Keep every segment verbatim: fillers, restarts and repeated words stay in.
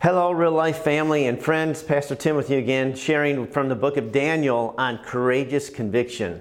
Hello, real life family and friends. Pastor Tim with you again, sharing from the book of Daniel on courageous conviction.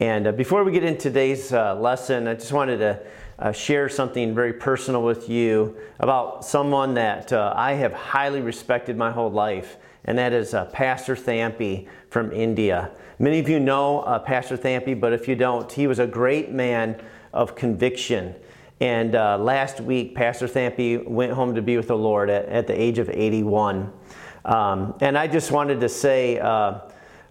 And uh, before we get into today's uh, lesson, I just wanted to uh, share something very personal with you about someone that uh, I have highly respected my whole life, and that is uh, Pastor Thampy from India. Many of you know uh, Pastor Thampy, but if you don't, he was a great man of conviction. And uh, last week, Pastor Thampy went home to be with the Lord at, at the age of eighty-one. Um, and I just wanted to say uh,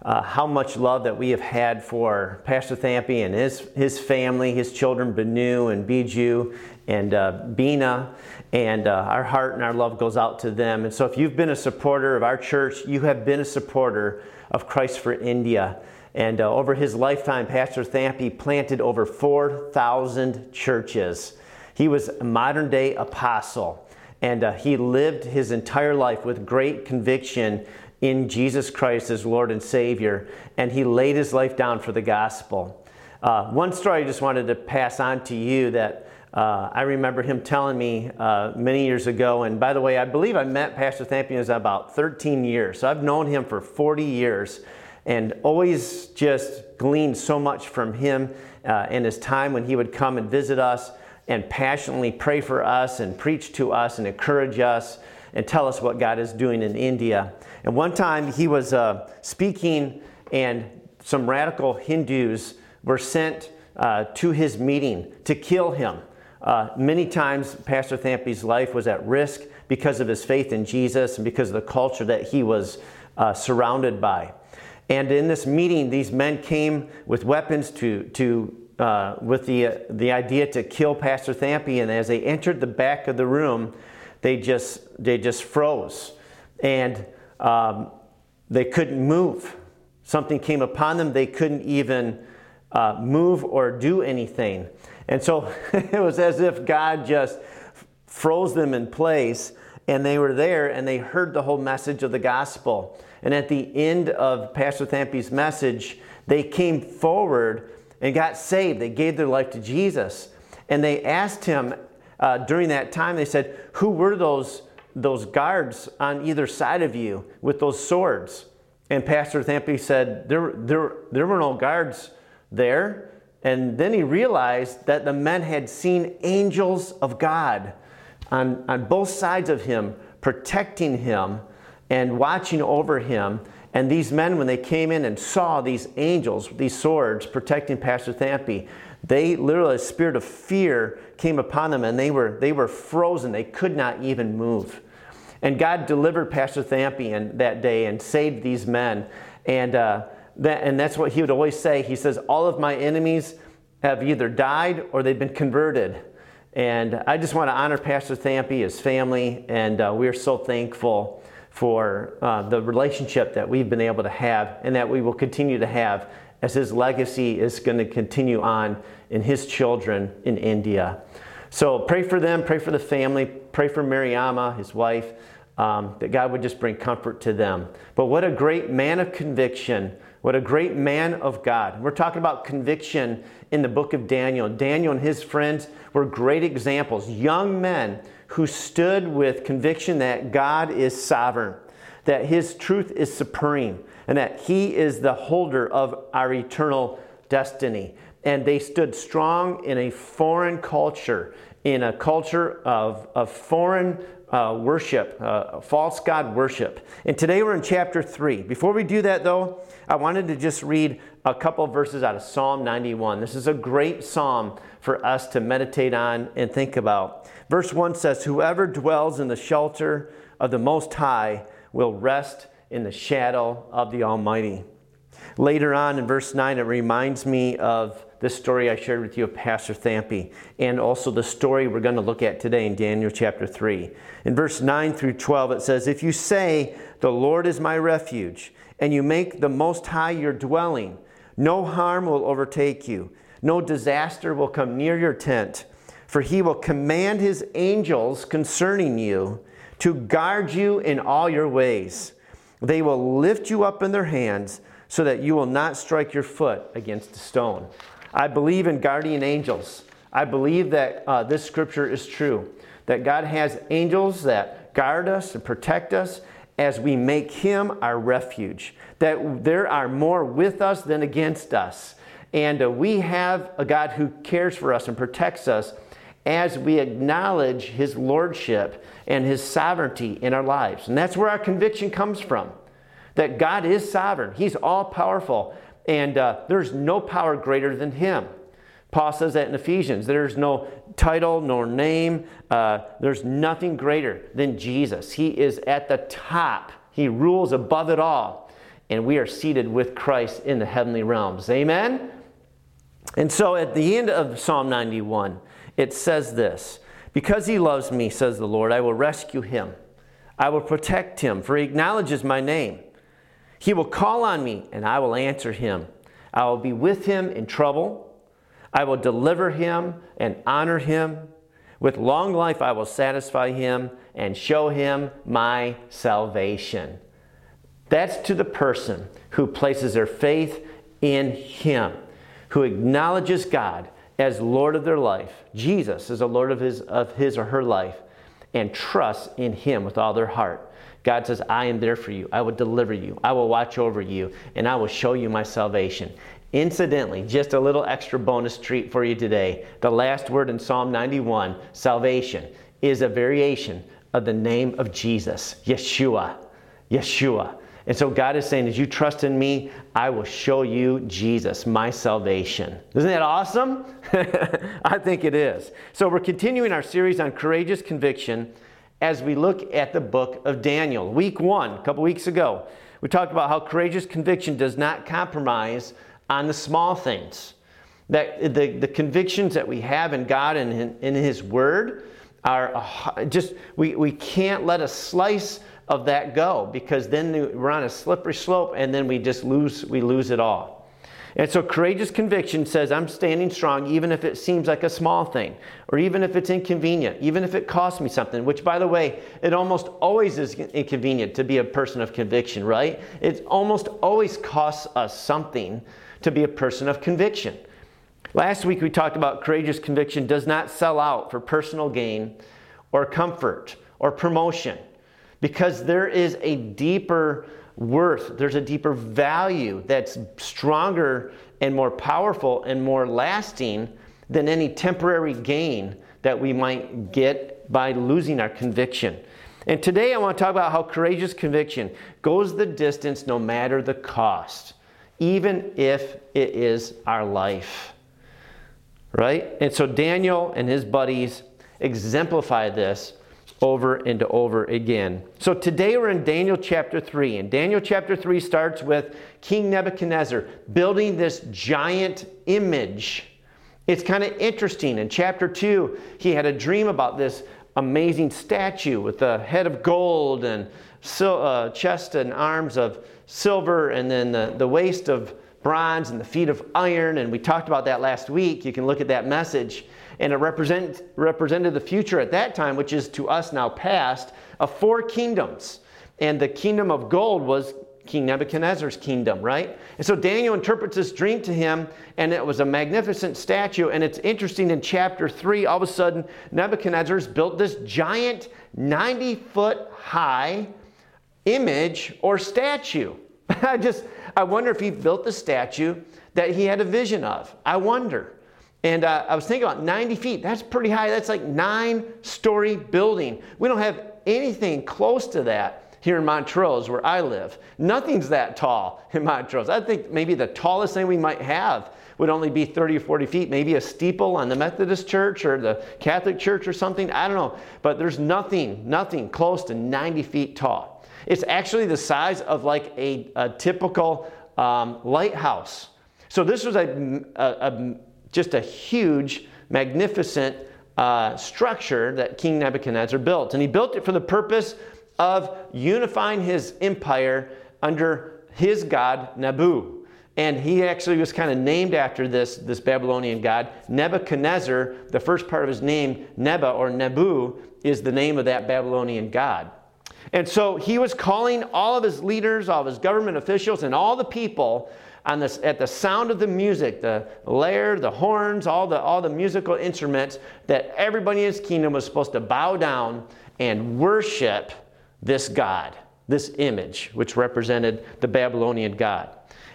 uh, how much love that we have had for Pastor Thampy and his his family, his children, Benu and Biju and uh, Bina. And uh, our heart and our love goes out to them. And so if you've been a supporter of our church, you have been a supporter of Christ for India. And uh, over his lifetime, Pastor Thampy planted over four thousand churches. He was a modern-day apostle, and uh, he lived his entire life with great conviction in Jesus Christ as Lord and Savior, and he laid his life down for the gospel. Uh, one story I just wanted to pass on to you that uh, I remember him telling me uh, many years ago, and by the way, I believe I met Pastor Thampy was about thirteen years, so I've known him for forty years, and always just gleaned so much from him uh, in his time when he would come and visit us, and passionately pray for us and preach to us and encourage us and tell us what God is doing in India. And one time he was uh, speaking, and some radical Hindus were sent uh, to his meeting to kill him. Uh, many times Pastor Thampy's life was at risk because of his faith in Jesus and because of the culture that he was uh, surrounded by. And in this meeting, these men came with weapons to to Uh, with the uh, the idea to kill Pastor Thampy, and as they entered the back of the room, they just they just froze, and um, they couldn't move. Something came upon them; they couldn't even uh, move or do anything. And so it was as if God just froze them in place, and they were there, and they heard the whole message of the gospel. And at the end of Pastor Thampy's message, they came forward and got saved. They gave their life to Jesus. And they asked him uh, during that time, they said, who were those those guards on either side of you with those swords? And Pastor Thampy said, there, there, there were no guards there. And then he realized that the men had seen angels of God on, on both sides of him, protecting him and watching over him. And these men, when they came in and saw these angels, these swords protecting Pastor Thampy, they literally, a spirit of fear came upon them, and they were they were frozen. They could not even move. And God delivered Pastor Thampy in that day and saved these men. And uh, that and that's what he would always say. He says, all of my enemies have either died or they've been converted. And I just want to honor Pastor Thampy, his family, and uh, we are so thankful for uh, the relationship that we've been able to have and that we will continue to have as his legacy is going to continue on in his children in India. So pray for them, pray for the family, pray for Mariama, his wife, um, that God would just bring comfort to them. But what a great man of conviction, what a great man of God. We're talking about conviction in the book of Daniel. Daniel and his friends were great examples, young men who stood with conviction that God is sovereign, that his truth is supreme, and that he is the holder of our eternal destiny. And they stood strong in a foreign culture, in a culture of, of foreign uh, worship, uh, false God worship. And today we're in chapter three. Before we do that, though, I wanted to just read a couple of verses out of Psalm ninety-one. This is a great psalm for us to meditate on and think about. Verse one says, whoever dwells in the shelter of the Most High will rest in the shadow of the Almighty. Later on in verse nine, it reminds me of this story I shared with you of Pastor Thampy, and also the story we're going to look at today in Daniel chapter three. In verse nine through twelve, it says, if you say, the Lord is my refuge, and you make the Most High your dwelling, no harm will overtake you. No disaster will come near your tent, for he will command his angels concerning you to guard you in all your ways. They will lift you up in their hands so that you will not strike your foot against a stone. I believe in guardian angels. I believe that uh, this scripture is true, that God has angels that guard us and protect us as we make him our refuge, that there are more with us than against us. And uh, we have a God who cares for us and protects us as we acknowledge his lordship and his sovereignty in our lives. And that's where our conviction comes from, that God is sovereign. He's all-powerful, and uh, there's no power greater than him. Paul says that in Ephesians. There's no title, nor name. Uh, there's nothing greater than Jesus. He is at the top. He rules above it all. And we are seated with Christ in the heavenly realms. Amen? And so at the end of Psalm ninety-one, it says this: "Because he loves me, says the Lord, I will rescue him. I will protect him, for he acknowledges my name. He will call on me, and I will answer him. I will be with him in trouble. I will deliver him and honor him. With long life I will satisfy him and show him my salvation." That's to the person who places their faith in him, who acknowledges God as Lord of their life. Jesus is the Lord of his, of his or her life, and trusts in him with all their heart. God says, "I am there for you. I will deliver you. I will watch over you, and I will show you my salvation." Incidentally, just a little extra bonus treat for you today. The last word in Psalm ninety-one, salvation, is a variation of the name of Jesus, Yeshua, Yeshua. And so God is saying, as you trust in me, I will show you Jesus, my salvation. Isn't that awesome? I think it is. So we're continuing our series on courageous conviction as we look at the book of Daniel. Week one, a couple weeks ago, we talked about how courageous conviction does not compromise on the small things. That the, the convictions that we have in God and in, in his word are just, we, we can't let a slice of that go, because then we're on a slippery slope and then we just lose, we lose it all. And so courageous conviction says, I'm standing strong even if it seems like a small thing, or even if it's inconvenient, even if it costs me something, which, by the way, it almost always is inconvenient to be a person of conviction, right? It almost always costs us something to be a person of conviction. Last week we talked about courageous conviction does not sell out for personal gain or comfort or promotion, because there is a deeper worth, there's a deeper value that's stronger and more powerful and more lasting than any temporary gain that we might get by losing our conviction. And today I want to talk about how courageous conviction goes the distance no matter the cost, even if it is our life, right? And so Daniel and his buddies exemplify this over and over again. So today we're in Daniel chapter three, and Daniel chapter three starts with King Nebuchadnezzar building this giant image. It's kind of interesting. In chapter two, he had a dream about this amazing statue with a head of gold and sil- uh, chest and arms of silver, and then the, the waist of bronze and the feet of iron. And we talked about that last week. You can look at that message. And it represent, represented the future at that time, which is to us now past, of four kingdoms. And the kingdom of gold was King Nebuchadnezzar's kingdom, right? And so Daniel interprets this dream to him, and it was a magnificent statue. And it's interesting, in chapter three, all of a sudden, Nebuchadnezzar's built this giant ninety-foot high image or statue. I just, I wonder if he built the statue that he had a vision of. I wonder. And uh, I was thinking about ninety feet. That's pretty high. That's like nine-story building. We don't have anything close to that here in Montrose, where I live. Nothing's that tall in Montrose. I think maybe the tallest thing we might have would only be thirty or forty feet, maybe a steeple on the Methodist church or the Catholic church or something. I don't know. But there's nothing, nothing close to ninety feet tall. It's actually the size of like a, a typical um, lighthouse. So this was a... a, a just a huge, magnificent uh, structure that King Nebuchadnezzar built. And he built it for the purpose of unifying his empire under his god, Nabu. And he actually was kind of named after this, this Babylonian god. Nebuchadnezzar, the first part of his name, Neba or Nabu, is the name of that Babylonian god. And so he was calling all of his leaders, all of his government officials, and all the people on this, at the sound of the music, the lair, the horns, all the all the musical instruments, that everybody in his kingdom was supposed to bow down and worship this god, this image, which represented the Babylonian god.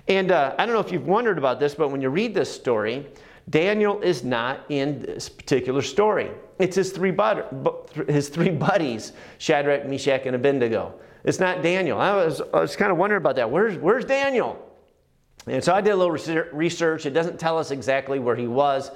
And uh, I don't know if you've wondered about this, but when you read this story, Daniel is not in this particular story. It's his three, bud- his three buddies, Shadrach, Meshach, and Abednego. It's not Daniel. I was, I was kind of wondering about that. Where's, where's Daniel? And so I did a little research. It doesn't tell us exactly where he was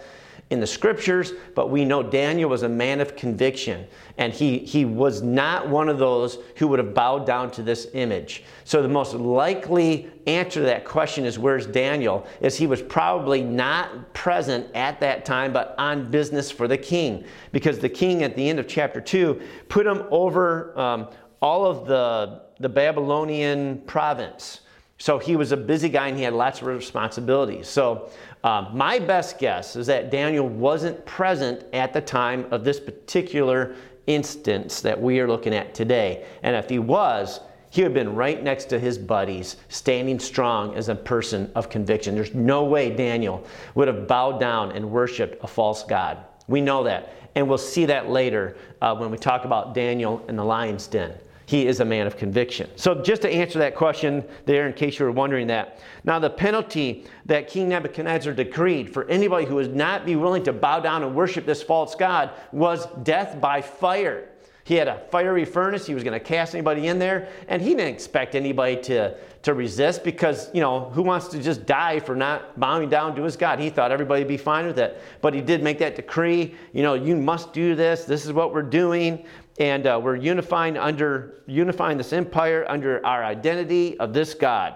in the scriptures, but we know Daniel was a man of conviction, and he, he was not one of those who would have bowed down to this image. So the most likely answer to that question is, where's Daniel? Is he was probably not present at that time, but on business for the king, because the king at the end of chapter two put him over um, all of the, the Babylonian province. So he was a busy guy and he had lots of responsibilities. So um, my best guess is that Daniel wasn't present at the time of this particular instance that we are looking at today. And if he was, he would have been right next to his buddies, standing strong as a person of conviction. There's no way Daniel would have bowed down and worshiped a false god. We know that. And we'll see that later uh, when we talk about Daniel and the lion's den. He is a man of conviction. So just to answer that question there, in case you were wondering that. Now, the penalty that King Nebuchadnezzar decreed for anybody who would not be willing to bow down and worship this false god was death by fire. He had a fiery furnace. He was going to cast anybody in there. And he didn't expect anybody to, to resist, because, you know, who wants to just die for not bowing down to his god? He thought everybody would be fine with it. But he did make that decree. You know, you must do this. This is what we're doing. And uh, we're unifying under unifying this empire under our identity of this god.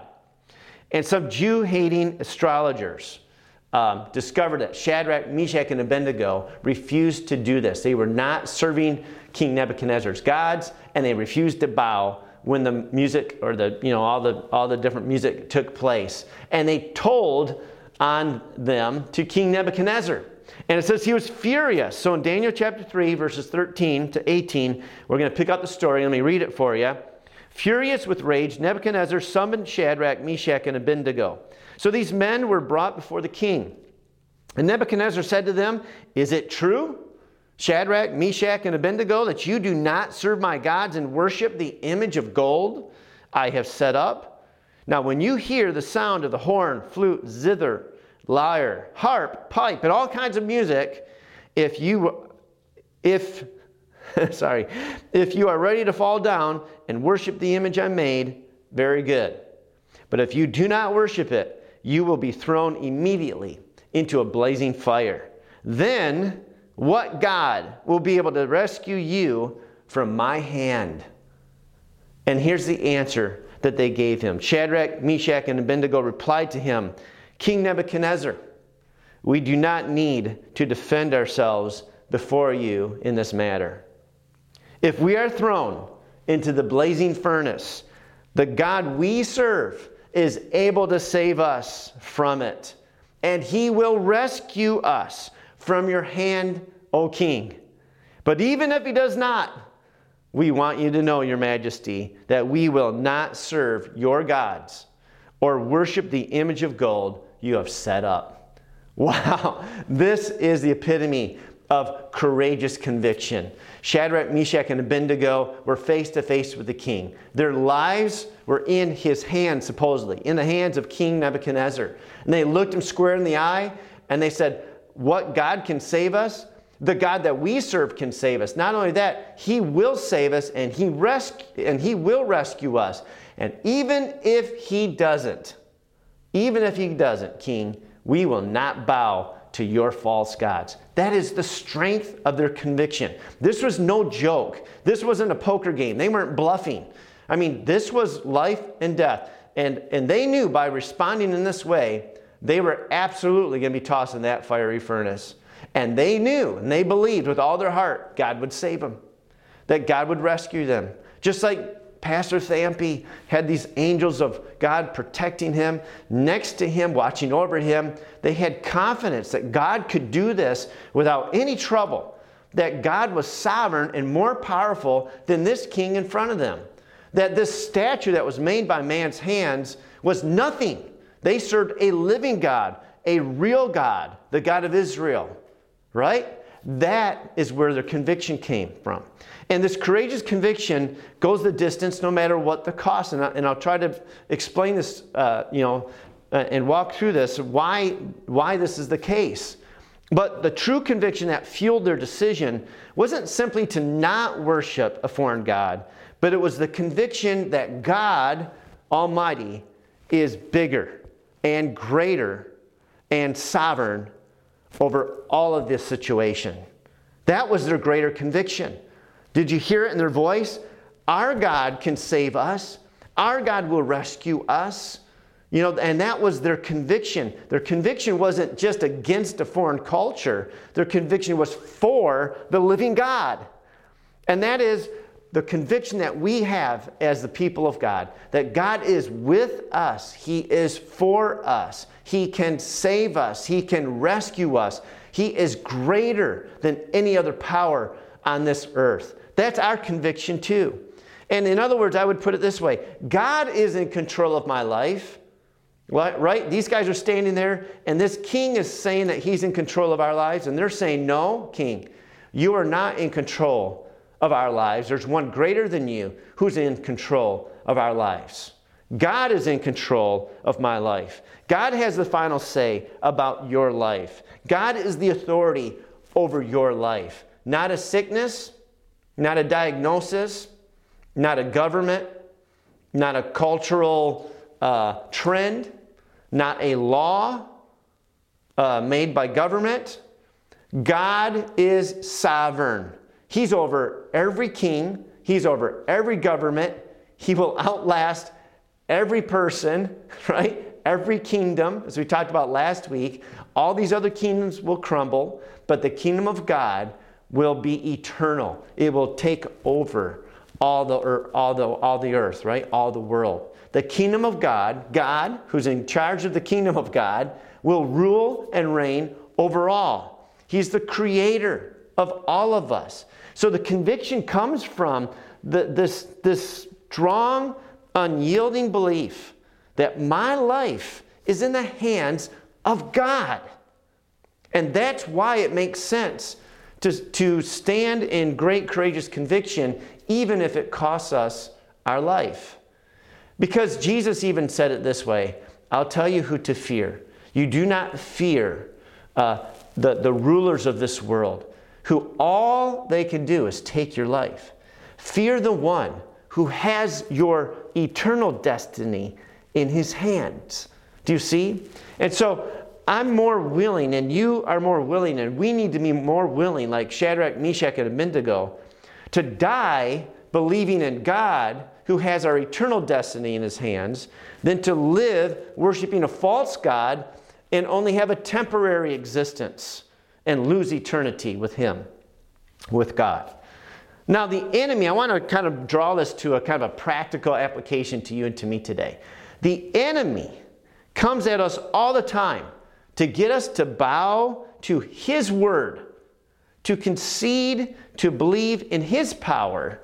And some Jew-hating astrologers um, discovered that Shadrach, Meshach, and Abednego refused to do this. They were not serving King Nebuchadnezzar's gods, and they refused to bow when the music or the you know all the all the different music took place. And they told on them to King Nebuchadnezzar. And it says he was furious. So in Daniel chapter three, verses thirteen to eighteen, we're going to pick up the story. Let me read it for you. Furious with rage, Nebuchadnezzar summoned Shadrach, Meshach, and Abednego. So these men were brought before the king. And Nebuchadnezzar said to them, "Is it true, Shadrach, Meshach, and Abednego, that you do not serve my gods and worship the image of gold I have set up? Now when you hear the sound of the horn, flute, zither, lyre, harp, pipe, and all kinds of music, if you if sorry, if you are ready to fall down and worship the image I made, very good. But if you do not worship it, you will be thrown immediately into a blazing fire. Then what god will be able to rescue you from my hand?" And here's the answer that they gave him. Shadrach, Meshach, and Abednego replied to him, "King Nebuchadnezzar, we do not need to defend ourselves before you in this matter. If we are thrown into the blazing furnace, the God we serve is able to save us from it, and he will rescue us from your hand, O king. But even if he does not, we want you to know, your majesty, that we will not serve your gods or worship the image of gold you have set up." Wow, this is the epitome of courageous conviction. Shadrach, Meshach, and Abednego were face to face with the king. Their lives were in his hands, supposedly, in the hands of King Nebuchadnezzar. And they looked him square in the eye, and they said, "What God can save us? The God that we serve can save us. Not only that, he will save us, and he rescue, and he will rescue us. And even if he doesn't, even if he doesn't, King, we will not bow to your false gods." That is the strength of their conviction. This was no joke. This wasn't a poker game. They weren't bluffing. I mean, this was life and death. And, and they knew by responding in this way, they were absolutely going to be tossed in that fiery furnace. And they knew and they believed with all their heart God would save them, that God would rescue them. Just like Pastor Thampy had these angels of God protecting him, next to him, watching over him. They had confidence that God could do this without any trouble, that God was sovereign and more powerful than this king in front of them, that this statue that was made by man's hands was nothing. They served a living God, a real God, the God of Israel, right? That is where their conviction came from. And this courageous conviction goes the distance no matter what the cost. And, I, and I'll try to explain this, uh, you know, uh, and walk through this, why, why this is the case. But the true conviction that fueled their decision wasn't simply to not worship a foreign god, but it was the conviction that God Almighty is bigger and greater and sovereign over all of this situation. That was their greater conviction. Did you hear it in their voice? Our God can save us. Our God will rescue us. You know, and that was their conviction. Their conviction wasn't just against a foreign culture. Their conviction was for the living God. And that is the conviction that we have as the people of God, that God is with us. He is for us. He can save us. He can rescue us. He is greater than any other power on this earth. That's our conviction too. And in other words, I would put it this way. God is in control of my life, right? These guys are standing there, and this king is saying that he's in control of our lives, and they're saying, no, king, you are not in control of our lives. There's one greater than you who's in control of our lives. God is in control of my life. God has the final say about your life. God is the authority over your life. Not a sickness, not a diagnosis, not a government, not a cultural uh, trend, not a law uh, made by government. God is sovereign. He's over every king. He's over every government. He will outlast every person, right? Every kingdom, as we talked about last week. All these other kingdoms will crumble, but the kingdom of God will be eternal. It will take over all the, earth, all the, all the earth, right? All the world. The kingdom of God, God, who's in charge of the kingdom of God, will rule and reign over all. He's the creator of all of us. So the conviction comes from the, this, this strong, unyielding belief that my life is in the hands of God. And that's why it makes sense to, to stand in great, courageous conviction, even if it costs us our life. Because Jesus even said it this way, I'll tell you who to fear. You do not fear uh, the, the rulers of this world, who all they can do is take your life. Fear the one who has your eternal destiny in his hands. Do you see? And so I'm more willing, and you are more willing, and we need to be more willing, like Shadrach, Meshach, and Abednego, to die believing in God who has our eternal destiny in his hands, than to live worshiping a false God and only have a temporary existence and lose eternity with him, with God. Now the enemy, I want to kind of draw this to a kind of a practical application to you and to me today. The enemy comes at us all the time to get us to bow to his word, to concede, to believe in his power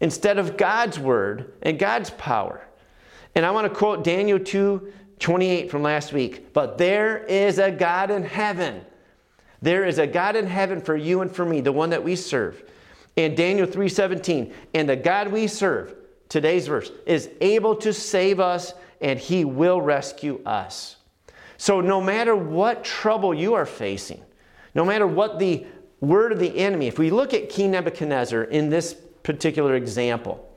instead of God's word and God's power. And I want to quote Daniel two twenty-eight from last week, but there is a God in heaven. There is a God in heaven for you and for me, the one that we serve. And Daniel three seventeen, and the God we serve, today's verse, is able to save us, and he will rescue us. So no matter what trouble you are facing, no matter what the word of the enemy, if we look at King Nebuchadnezzar in this particular example,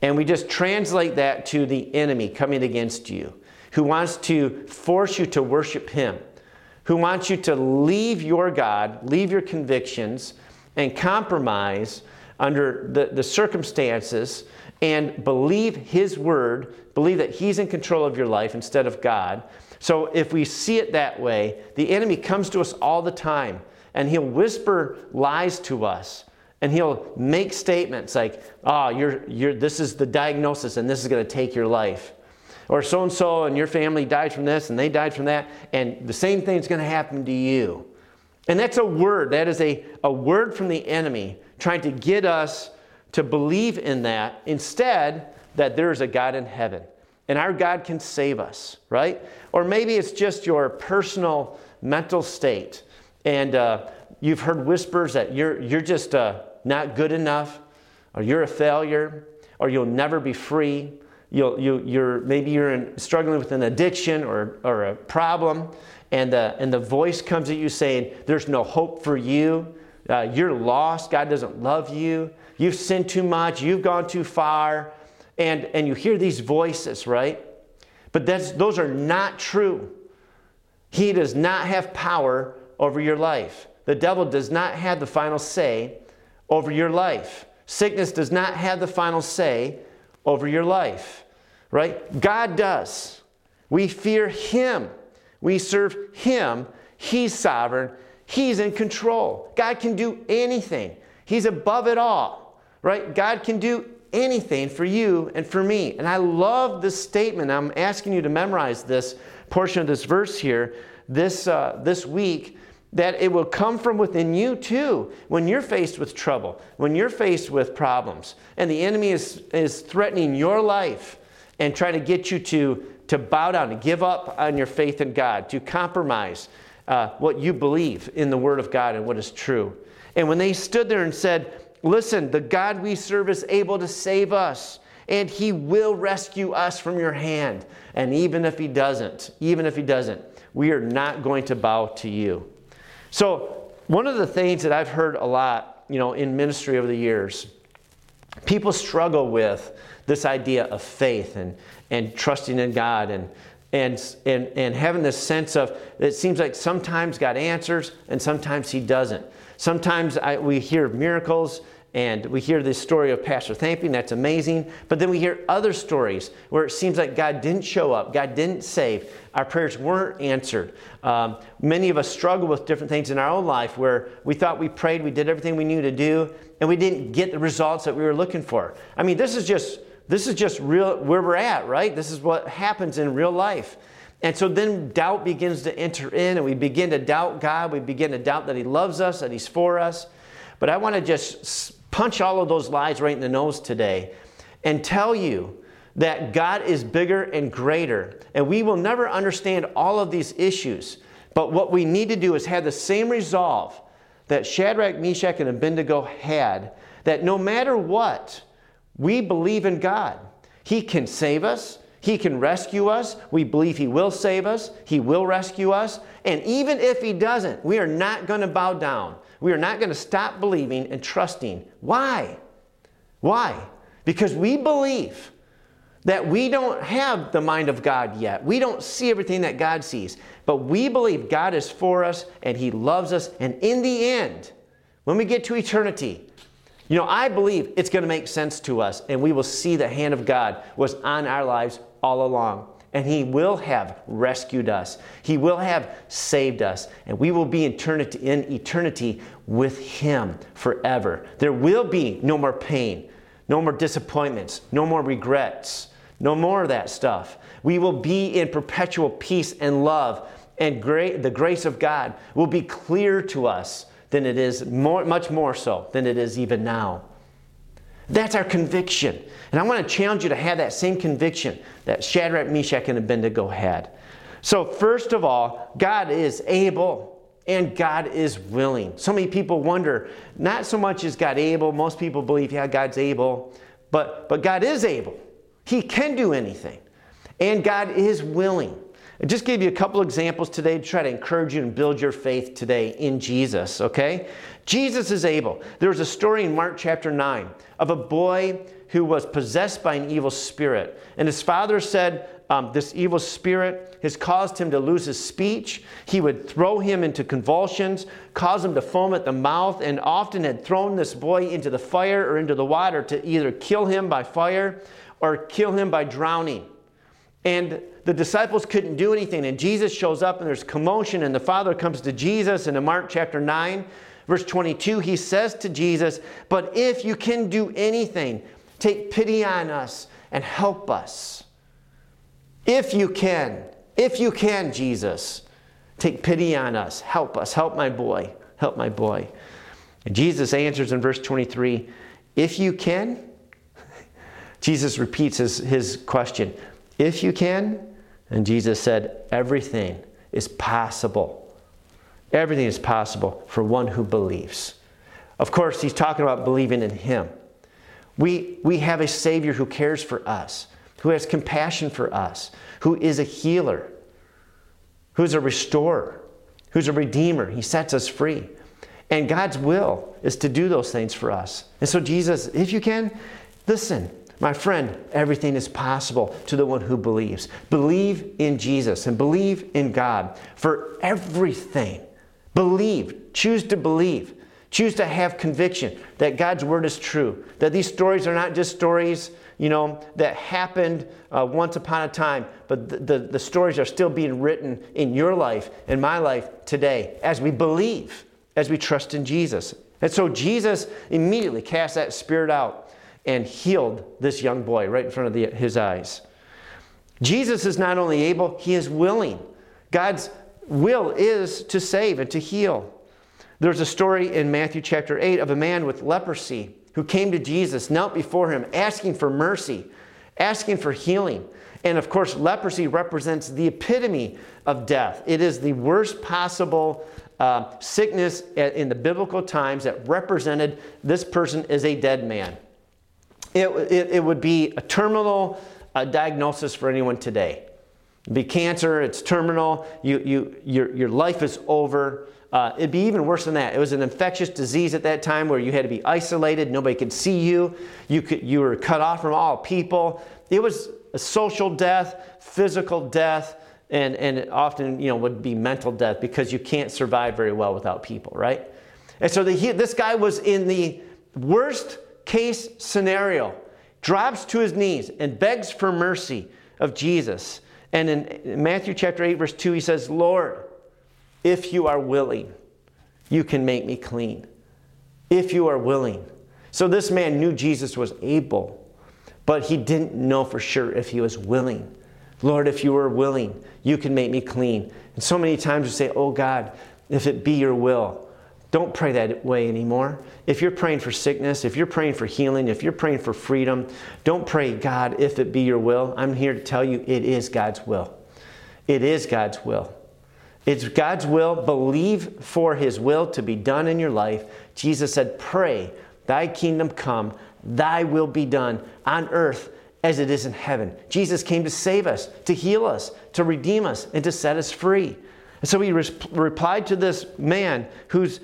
and we just translate that to the enemy coming against you, who wants to force you to worship him, who wants you to leave your God, leave your convictions, and compromise under the, the circumstances and believe his word, believe that he's in control of your life instead of God. So if we see it that way, the enemy comes to us all the time, and he'll whisper lies to us, and he'll make statements like, oh, you're, you're, this is the diagnosis, and this is going to take your life. Or so-and-so and your family died from this and they died from that, and the same thing's going to happen to you. And that's a word. That is a, a word from the enemy trying to get us to believe in that instead that there is a God in heaven and our God can save us, right? Or maybe it's just your personal mental state and uh, you've heard whispers that you're you're just uh, not good enough, or you're a failure, or you'll never be free. You'll you you're maybe you're in, struggling with an addiction or or a problem, and the and the voice comes at you saying, "There's no hope for you. Uh, you're lost. God doesn't love you. You've sinned too much. You've gone too far," and and you hear these voices, right? But that's those are not true. He does not have power over your life. The devil does not have the final say over your life. Sickness does not have the final say over your life, right? God does. We fear Him. We serve Him. He's sovereign. He's in control. God can do anything. He's above it all, right? God can do anything for you and for me. And I love this statement. I'm asking you to memorize this portion of this verse here this uh, this week, that it will come from within you too when you're faced with trouble, when you're faced with problems, and the enemy is, is threatening your life and trying to get you to, to bow down, to give up on your faith in God, to compromise uh, what you believe in the Word of God and what is true. And when they stood there and said, "Listen, the God we serve is able to save us, and He will rescue us from your hand. And even if He doesn't, even if He doesn't, we are not going to bow to you." So one of the things that I've heard a lot, you know, in ministry over the years, people struggle with this idea of faith and, and trusting in God and, and, and, and having this sense of, it seems like sometimes God answers and sometimes He doesn't. Sometimes I, we hear miracles, and we hear this story of Pastor Thampy, and that's amazing. But then we hear other stories where it seems like God didn't show up. God didn't save. Our prayers weren't answered. Um, many of us struggle with different things in our own life where we thought we prayed, we did everything we knew to do, and we didn't get the results that we were looking for. I mean, this is just this is just real where we're at, right? This is what happens in real life. And so then doubt begins to enter in, and we begin to doubt God. We begin to doubt that He loves us, that He's for us. But I want to just punch all of those lies right in the nose today and tell you that God is bigger and greater. And we will never understand all of these issues. But what we need to do is have the same resolve that Shadrach, Meshach, and Abednego had, that no matter what, we believe in God. He can save us. He can rescue us. We believe He will save us. He will rescue us. And even if He doesn't, we are not going to bow down. We are not going to stop believing and trusting. Why? Why? Because we believe that we don't have the mind of God yet. We don't see everything that God sees. But we believe God is for us and He loves us. And in the end, when we get to eternity, you know, I believe it's going to make sense to us, and we will see the hand of God was on our lives all along. And He will have rescued us. He will have saved us. And we will be in eternity, in eternity with Him forever. There will be no more pain, no more disappointments, no more regrets, no more of that stuff. We will be in perpetual peace and love, and great, the grace of God will be clear to us than it is, more, much more so than it is even now. That's our conviction. And I want to challenge you to have that same conviction that Shadrach, Meshach, and Abednego had. So first of all, God is able and God is willing. So many people wonder, not so much is God able. Most people believe, yeah, God's able. But, but God is able. He can do anything. And God is willing. I just gave you a couple examples today to try to encourage you and build your faith today in Jesus, okay? Jesus is able. There was a story in Mark chapter nine of a boy who was possessed by an evil spirit. And his father said um, this evil spirit has caused him to lose his speech. He would throw him into convulsions, cause him to foam at the mouth, and often had thrown this boy into the fire or into the water to either kill him by fire or kill him by drowning. And the disciples couldn't do anything. And Jesus shows up and there's commotion. And the father comes to Jesus. And in Mark chapter nine, verse twenty-two, he says to Jesus, "But if you can do anything, take pity on us and help us." If you can, if you can, Jesus, take pity on us. Help us. Help my boy. Help my boy. And Jesus answers in verse twenty-three, "If you can?" Jesus repeats his, his question. "If you can?" And Jesus said, "Everything is possible." Everything is possible for one who believes. Of course, he's talking about believing in him. We, we have a Savior who cares for us, who has compassion for us, who is a healer, who's a restorer, who's a redeemer. He sets us free. And God's will is to do those things for us. And so Jesus, if you can, listen, my friend, everything is possible to the one who believes. Believe in Jesus and believe in God for everything. Believe. Choose to believe. Choose to have conviction that God's word is true, that these stories are not just stories, you know, that happened uh, once upon a time, but the, the, the stories are still being written in your life, in my life today, as we believe, as we trust in Jesus. And so Jesus immediately cast that spirit out and healed this young boy right in front of the, his eyes. Jesus is not only able, he is willing. God's will is to save and to heal. There's a story in Matthew chapter eight of a man with leprosy who came to Jesus, knelt before him, asking for mercy, asking for healing. And of course, leprosy represents the epitome of death. It is the worst possible uh, sickness in the biblical times that represented this person as a dead man. It, it, it would be a terminal uh, diagnosis for anyone today. It'd be cancer, it's terminal, you, you, your, your life is over. Uh, it'd be even worse than that. It was an infectious disease at that time where you had to be isolated. Nobody could see you. You could, you were cut off from all people. It was a social death, physical death, and, and it often, you know, would be mental death because you can't survive very well without people, right? And so the, he, this guy was in the worst case scenario, drops to his knees and begs for mercy of Jesus. And in Matthew chapter eight, verse two, he says, "Lord, if you are willing, you can make me clean." If you are willing. So this man knew Jesus was able, but he didn't know for sure if he was willing. Lord, if you were willing, you can make me clean. And so many times we say, "Oh God, if it be your will." Don't pray that way anymore. If you're praying for sickness, if you're praying for healing, if you're praying for freedom, don't pray, "God, if it be your will." I'm here to tell you it is God's will. It is God's will. It's God's will. Believe for his will to be done in your life. Jesus said, "Pray, thy kingdom come, thy will be done on earth as it is in heaven." Jesus came to save us, to heal us, to redeem us, and to set us free. And so he re- replied to this man who's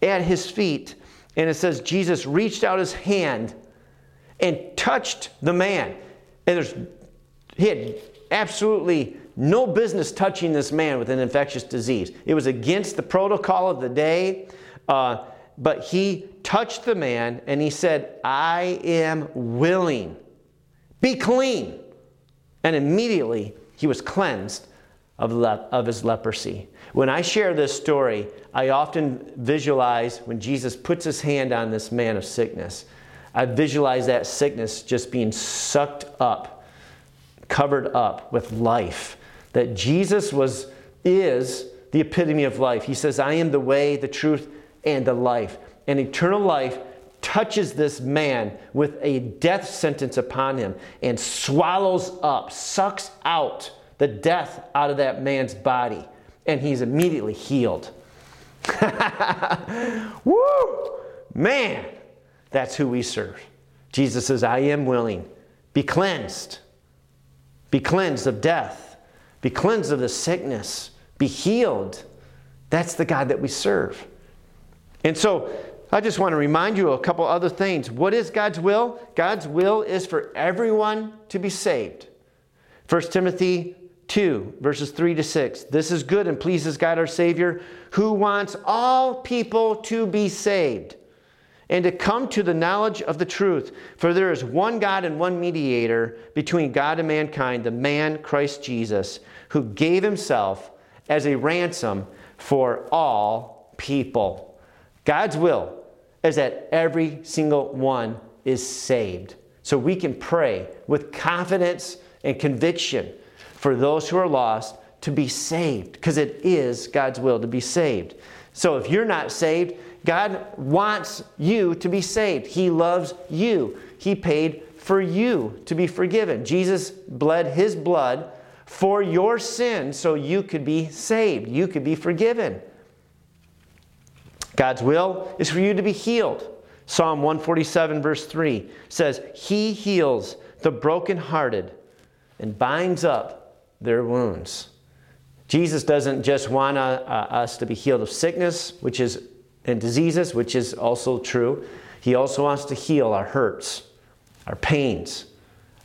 at his feet, and it says Jesus reached out his hand and touched the man. And there's, he had absolutely no business touching this man with an infectious disease. It was against the protocol of the day. Uh, but he touched the man and he said, "I am willing. Be clean." And immediately he was cleansed of, le- of his leprosy. When I share this story, I often visualize when Jesus puts his hand on this man of sickness. I visualize that sickness just being sucked up, covered up with life. That Jesus was, is the epitome of life. He says, "I am the way, the truth, and the life." And eternal life touches this man with a death sentence upon him and swallows up, sucks out the death out of that man's body. And he's immediately healed. Woo! Man, that's who we serve. Jesus says, "I am willing. Be cleansed. Be cleansed of death. Be cleansed of the sickness. Be healed." That's the God that we serve. And so I just want to remind you of a couple other things. What is God's will? God's will is for everyone to be saved. First Timothy two, verses three to six. "This is good and pleases God our Savior, who wants all people to be saved and to come to the knowledge of the truth. For there is one God and one mediator between God and mankind, the man Christ Jesus, who gave himself as a ransom for all people." God's will is that every single one is saved. So we can pray with confidence and conviction for those who are lost to be saved, because it is God's will to be saved. So if you're not saved, God wants you to be saved. He loves you. He paid for you to be forgiven. Jesus bled his blood for your sin so you could be saved. You could be forgiven. God's will is for you to be healed. Psalm one forty-seven verse three says, He heals the brokenhearted and binds up their wounds. Jesus doesn't just want uh, uh, us to be healed of sickness, which is and diseases, which is also true. He also wants to heal our hurts, our pains,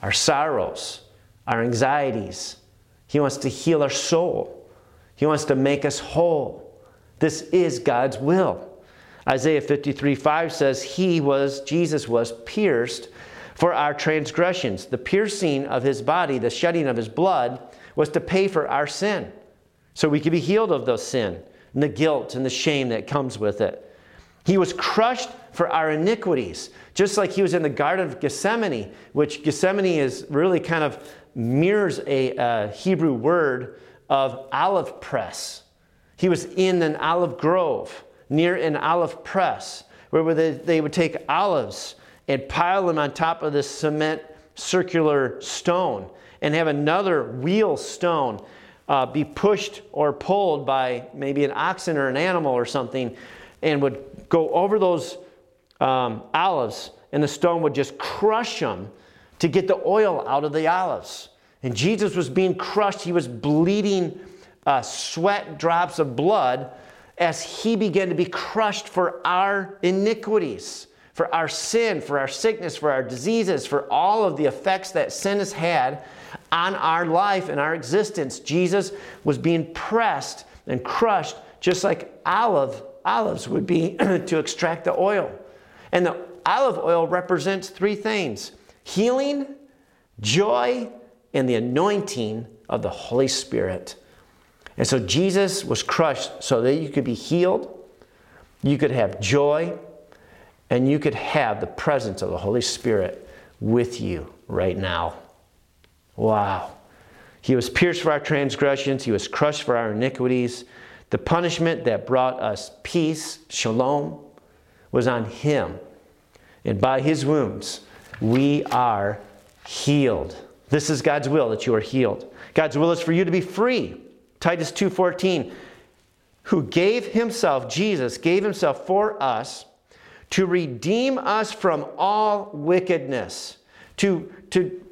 our sorrows, our anxieties. He wants to heal our soul. He wants to make us whole. This is God's will. Isaiah fifty-three five says, He was, Jesus was pierced for our transgressions. The piercing of his body, the shedding of his blood, was to pay for our sin, so we could be healed of those sin and the guilt and the shame that comes with it. He was crushed for our iniquities, just like he was in the Garden of Gethsemane, which Gethsemane is really kind of mirrors a uh, Hebrew word of olive press. He was in an olive grove, near an olive press, where they, they would take olives and pile them on top of this cement circular stone and have another wheel stone uh, be pushed or pulled by maybe an oxen or an animal or something, and would go over those um, olives, and the stone would just crush them to get the oil out of the olives. And Jesus was being crushed. He was bleeding uh, sweat drops of blood as he began to be crushed for our iniquities, for our sin, for our sickness, for our diseases, for all of the effects that sin has had on our life and our existence. Jesus was being pressed and crushed just like olive olives would be to extract the oil. And the olive oil represents three things: healing, joy, and the anointing of the Holy Spirit. And so Jesus was crushed so that you could be healed, you could have joy, and you could have the presence of the Holy Spirit with you right now. Wow. He was pierced for our transgressions. He was crushed for our iniquities. The punishment that brought us peace, shalom, was on him. And by his wounds, we are healed. This is God's will, that you are healed. God's will is for you to be free. Titus two fourteen, who gave himself, Jesus gave himself for us to redeem us from all wickedness, to, to,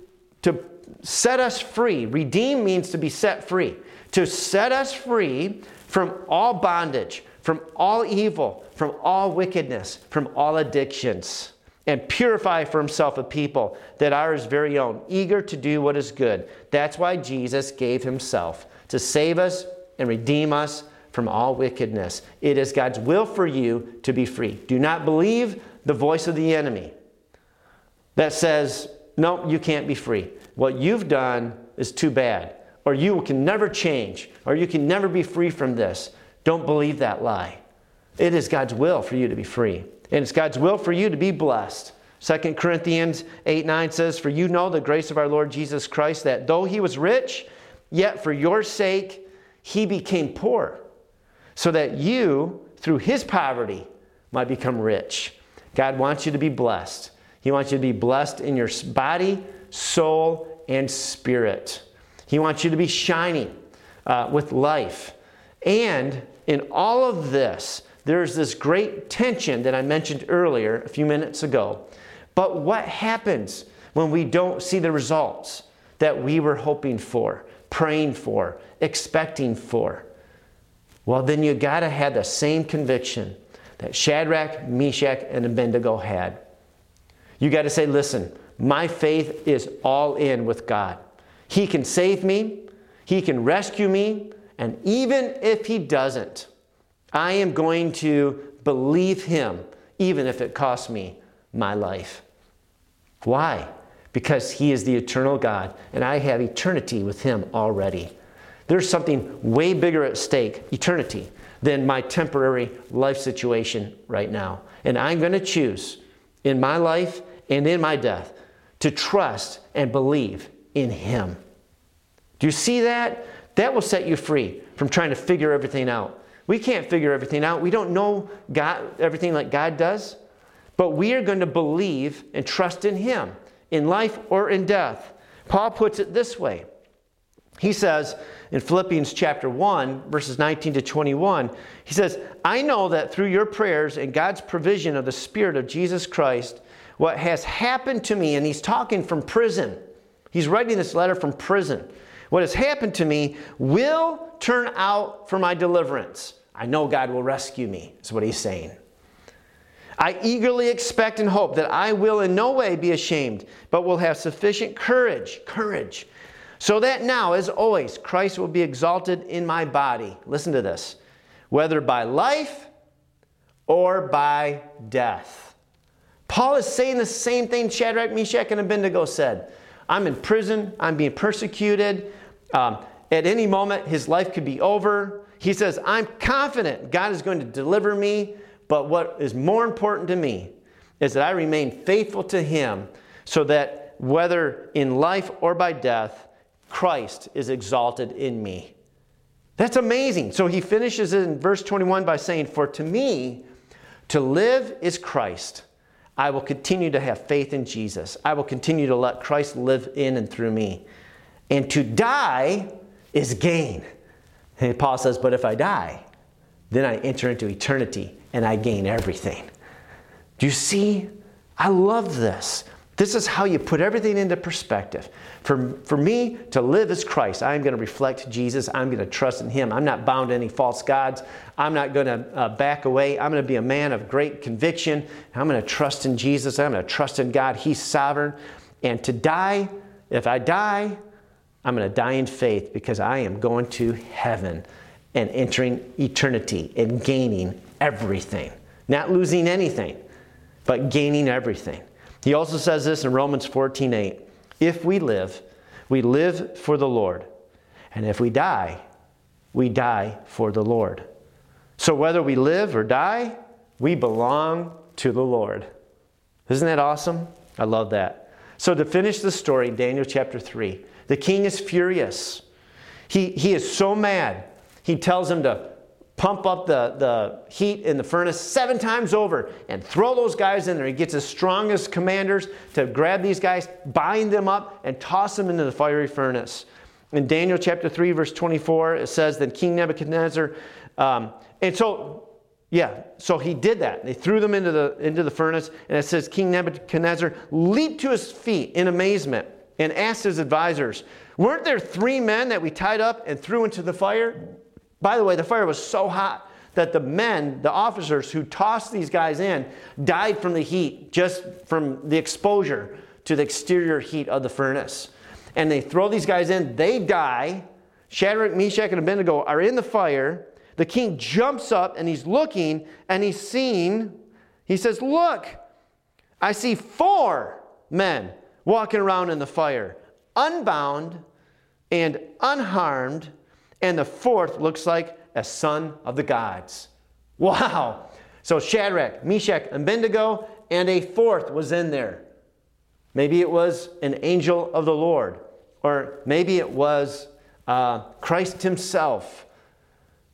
to set us free. Redeem means to be set free. To set us free from all bondage, from all evil, from all wickedness, from all addictions, and purify for himself a people that are his very own, eager to do what is good. That's why Jesus gave himself, to save us and redeem us from all wickedness. It is God's will for you to be free. Do not believe the voice of the enemy that says, no, you can't be free. What you've done is too bad, or you can never change, or you can never be free from this. Don't believe that lie. It is God's will for you to be free. And it's God's will for you to be blessed. Second Corinthians eight nine says, for you know the grace of our Lord Jesus Christ, that though he was rich, yet for your sake he became poor, so that you, through his poverty, might become rich. God wants you to be blessed. He wants you to be blessed in your body, soul, and spirit. He wants you to be shining uh, with life. And in all of this, there's this great tension that I mentioned earlier a few minutes ago. But what happens when we don't see the results that we were hoping for, praying for, expecting for? Well, then you got to have the same conviction that Shadrach, Meshach, and Abednego had. You got to say, listen, my faith is all in with God. He can save me. He can rescue me. And even if he doesn't, I am going to believe him, even if it costs me my life. Why? Because he is the eternal God, and I have eternity with him already. There's something way bigger at stake, eternity, than my temporary life situation right now. And I'm going to choose in my life and in my death to trust and believe in him. Do you see that? That will set you free from trying to figure everything out. We can't figure everything out. We don't know God, everything like God does. But we are going to believe and trust in him, in life or in death. Paul puts it this way. He says in Philippians chapter one, verses nineteen to twenty-one, he says, I know that through your prayers and God's provision of the Spirit of Jesus Christ, what has happened to me, and he's talking from prison. He's writing this letter from prison. What has happened to me will turn out for my deliverance. I know God will rescue me, is what he's saying. I eagerly expect and hope that I will in no way be ashamed, but will have sufficient courage, courage, so that now, as always, Christ will be exalted in my body. Listen to this. Whether by life or by death. Paul is saying the same thing Shadrach, Meshach, and Abednego said. I'm in prison. I'm being persecuted. Um, at any moment, his life could be over. He says, I'm confident God is going to deliver me. But what is more important to me is that I remain faithful to him so that whether in life or by death, Christ is exalted in me. That's amazing. So he finishes in verse twenty-one by saying, for to me, to live is Christ. I will continue to have faith in Jesus. I will continue to let Christ live in and through me. And to die is gain. And Paul says, but if I die, then I enter into eternity and I gain everything. Do you see? I love this. This is how you put everything into perspective. For, for me to live as Christ, I'm going to reflect Jesus. I'm going to trust in him. I'm not bound to any false gods. I'm not going to uh, back away. I'm going to be a man of great conviction. I'm going to trust in Jesus. I'm going to trust in God. He's sovereign. And to die, if I die, I'm going to die in faith because I am going to heaven and entering eternity and gaining everything. Not losing anything, but gaining everything. He also says this in Romans fourteen eight. If we live, we live for the Lord. And if we die, we die for the Lord. So whether we live or die, we belong to the Lord. Isn't that awesome? I love that. So to finish the story, Daniel chapter three, the king is furious. He, he is so mad. He tells him to pump up the, the heat in the furnace seven times over and throw those guys in there. He gets his strongest commanders to grab these guys, bind them up, and toss them into the fiery furnace. In Daniel chapter three, verse twenty-four, it says that King Nebuchadnezzar, um, and so, yeah, so he did that. They threw them into the, into the furnace, and it says King Nebuchadnezzar leaped to his feet in amazement and asked his advisors, weren't there three men that we tied up and threw into the fire? By the way, the fire was so hot that the men, the officers who tossed these guys in, died from the heat, just from the exposure to the exterior heat of the furnace. And they throw these guys in, they die. Shadrach, Meshach, and Abednego are in the fire. The king jumps up and he's looking and he's seeing, he says, look, I see four men walking around in the fire, unbound and unharmed, and the fourth looks like a son of the gods. Wow! So Shadrach, Meshach, and Abednego, and a fourth was in there. Maybe it was an angel of the Lord, or maybe it was uh, Christ himself.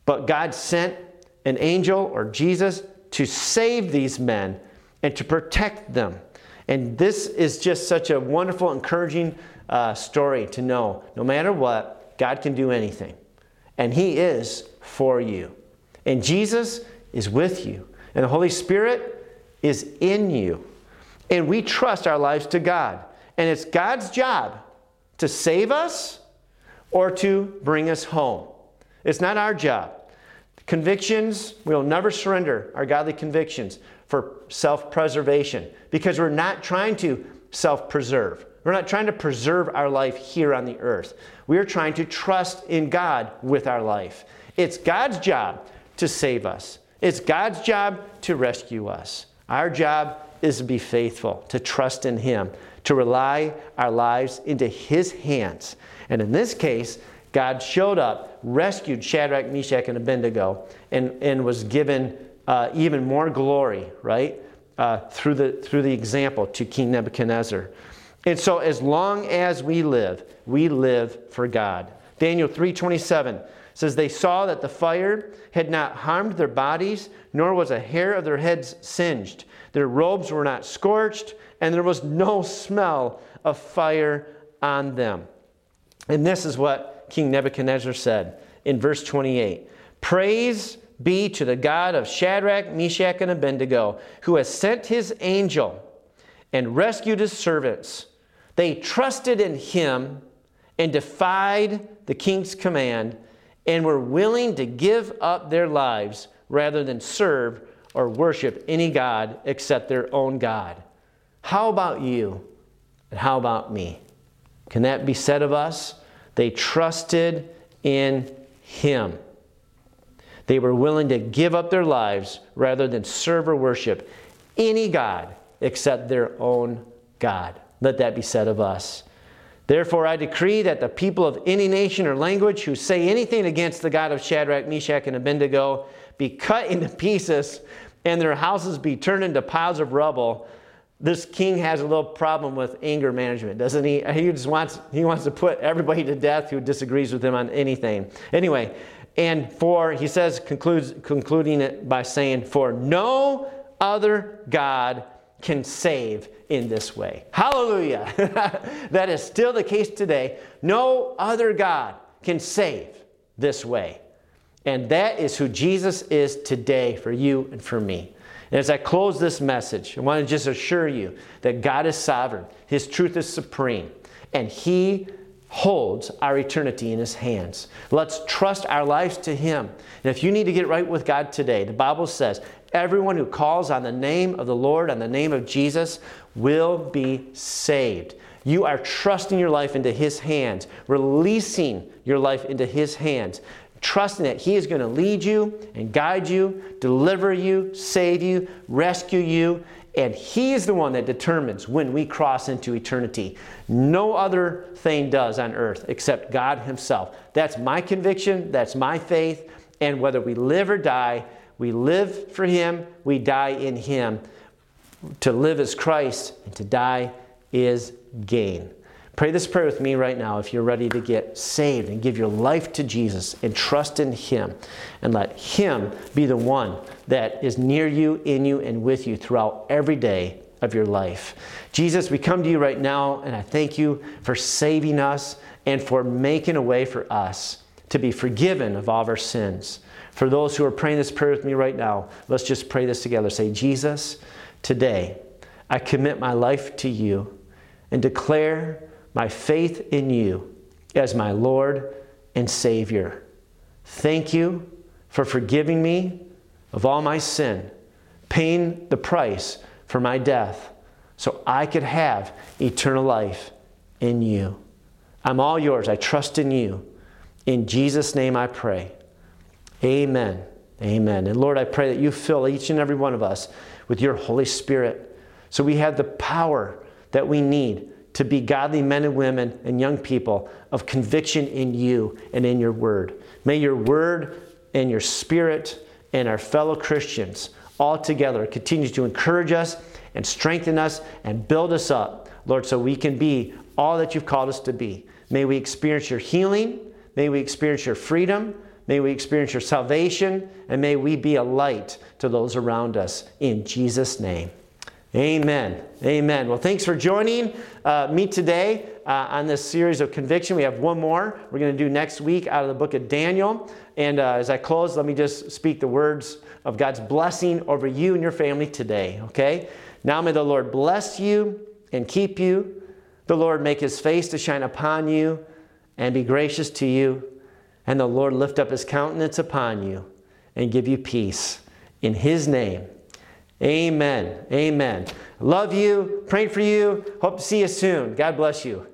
But God sent an angel, or Jesus, to save these men and to protect them. And this is just such a wonderful, encouraging uh, story to know. No matter what, God can do anything. And he is for you. And Jesus is with you. And the Holy Spirit is in you. And we trust our lives to God. And it's God's job to save us or to bring us home. It's not our job. Convictions, we'll never surrender our godly convictions for self-preservation. Because we're not trying to self-preserve. We're not trying to preserve our life here on the earth. We are trying to trust in God with our life. It's God's job to save us. It's God's job to rescue us. Our job is to be faithful, to trust in him, to rely our lives into his hands. And in this case, God showed up, rescued Shadrach, Meshach, and Abednego, and, and was given uh, even more glory, right? Uh, through the, through the example to King Nebuchadnezzar. And so as long as we live, we live for God. Daniel three twenty-seven says, they saw that the fire had not harmed their bodies, nor was a hair of their heads singed. Their robes were not scorched, and there was no smell of fire on them. And this is what King Nebuchadnezzar said in verse twenty-eight. Praise be to the God of Shadrach, Meshach, and Abednego, who has sent his angel and rescued his servants. They trusted in him and defied the king's command and were willing to give up their lives rather than serve or worship any god except their own God. How about you? And how about me? Can that be said of us? They trusted in him. They were willing to give up their lives rather than serve or worship any god except their own God. Let that be said of us. Therefore, I decree that the people of any nation or language who say anything against the God of Shadrach, Meshach, and Abednego be cut into pieces and their houses be turned into piles of rubble. This king has a little problem with anger management, doesn't he? He just wants, he wants to put everybody to death who disagrees with him on anything. Anyway, and for, he says, concludes, concluding it by saying, for no other God can save in this way. Hallelujah! That is still the case today. No other God can save this way. And that is who Jesus is today for you and for me. And as I close this message, I want to just assure you that God is sovereign. His truth is supreme. And He holds our eternity in His hands. Let's trust our lives to Him. And if you need to get right with God today, the Bible says, everyone who calls on the name of the Lord, on the name of Jesus, will be saved. You are trusting your life into His hands, releasing your life into His hands, trusting that He is going to lead you and guide you, deliver you, save you, rescue you, and He is the one that determines when we cross into eternity. No other thing does on earth except God Himself. That's my conviction, that's my faith, and whether we live or die, we live for Him, we die in Him. To live is Christ, and to die is gain. Pray this prayer with me right now if you're ready to get saved and give your life to Jesus and trust in Him. And let Him be the one that is near you, in you, and with you throughout every day of your life. Jesus, we come to you right now, and I thank you for saving us and for making a way for us to be forgiven of all of our sins. For those who are praying this prayer with me right now, let's just pray this together. Say, Jesus, today I commit my life to you and declare my faith in you as my Lord and Savior. Thank you for forgiving me of all my sin, paying the price for my death so I could have eternal life in you. I'm all yours. I trust in you. In Jesus' name I pray. Amen. Amen. And Lord, I pray that you fill each and every one of us with your Holy Spirit so we have the power that we need to be godly men and women and young people of conviction in you and in your word. May your word and your spirit and our fellow Christians all together continue to encourage us and strengthen us and build us up, Lord, so we can be all that you've called us to be. May we experience your healing. May we experience your freedom. May we experience your salvation. And may we be a light to those around us. In Jesus' name. Amen. Amen. Well, thanks for joining uh, me today uh, on this series of conviction. We have one more we're going to do next week out of the book of Daniel. And uh, as I close, let me just speak the words of God's blessing over you and your family today. Okay? Now may the Lord bless you and keep you. The Lord make His face to shine upon you and be gracious to you. And the Lord lift up His countenance upon you and give you peace. In His name. Amen. Amen. Love you. Praying for you. Hope to see you soon. God bless you.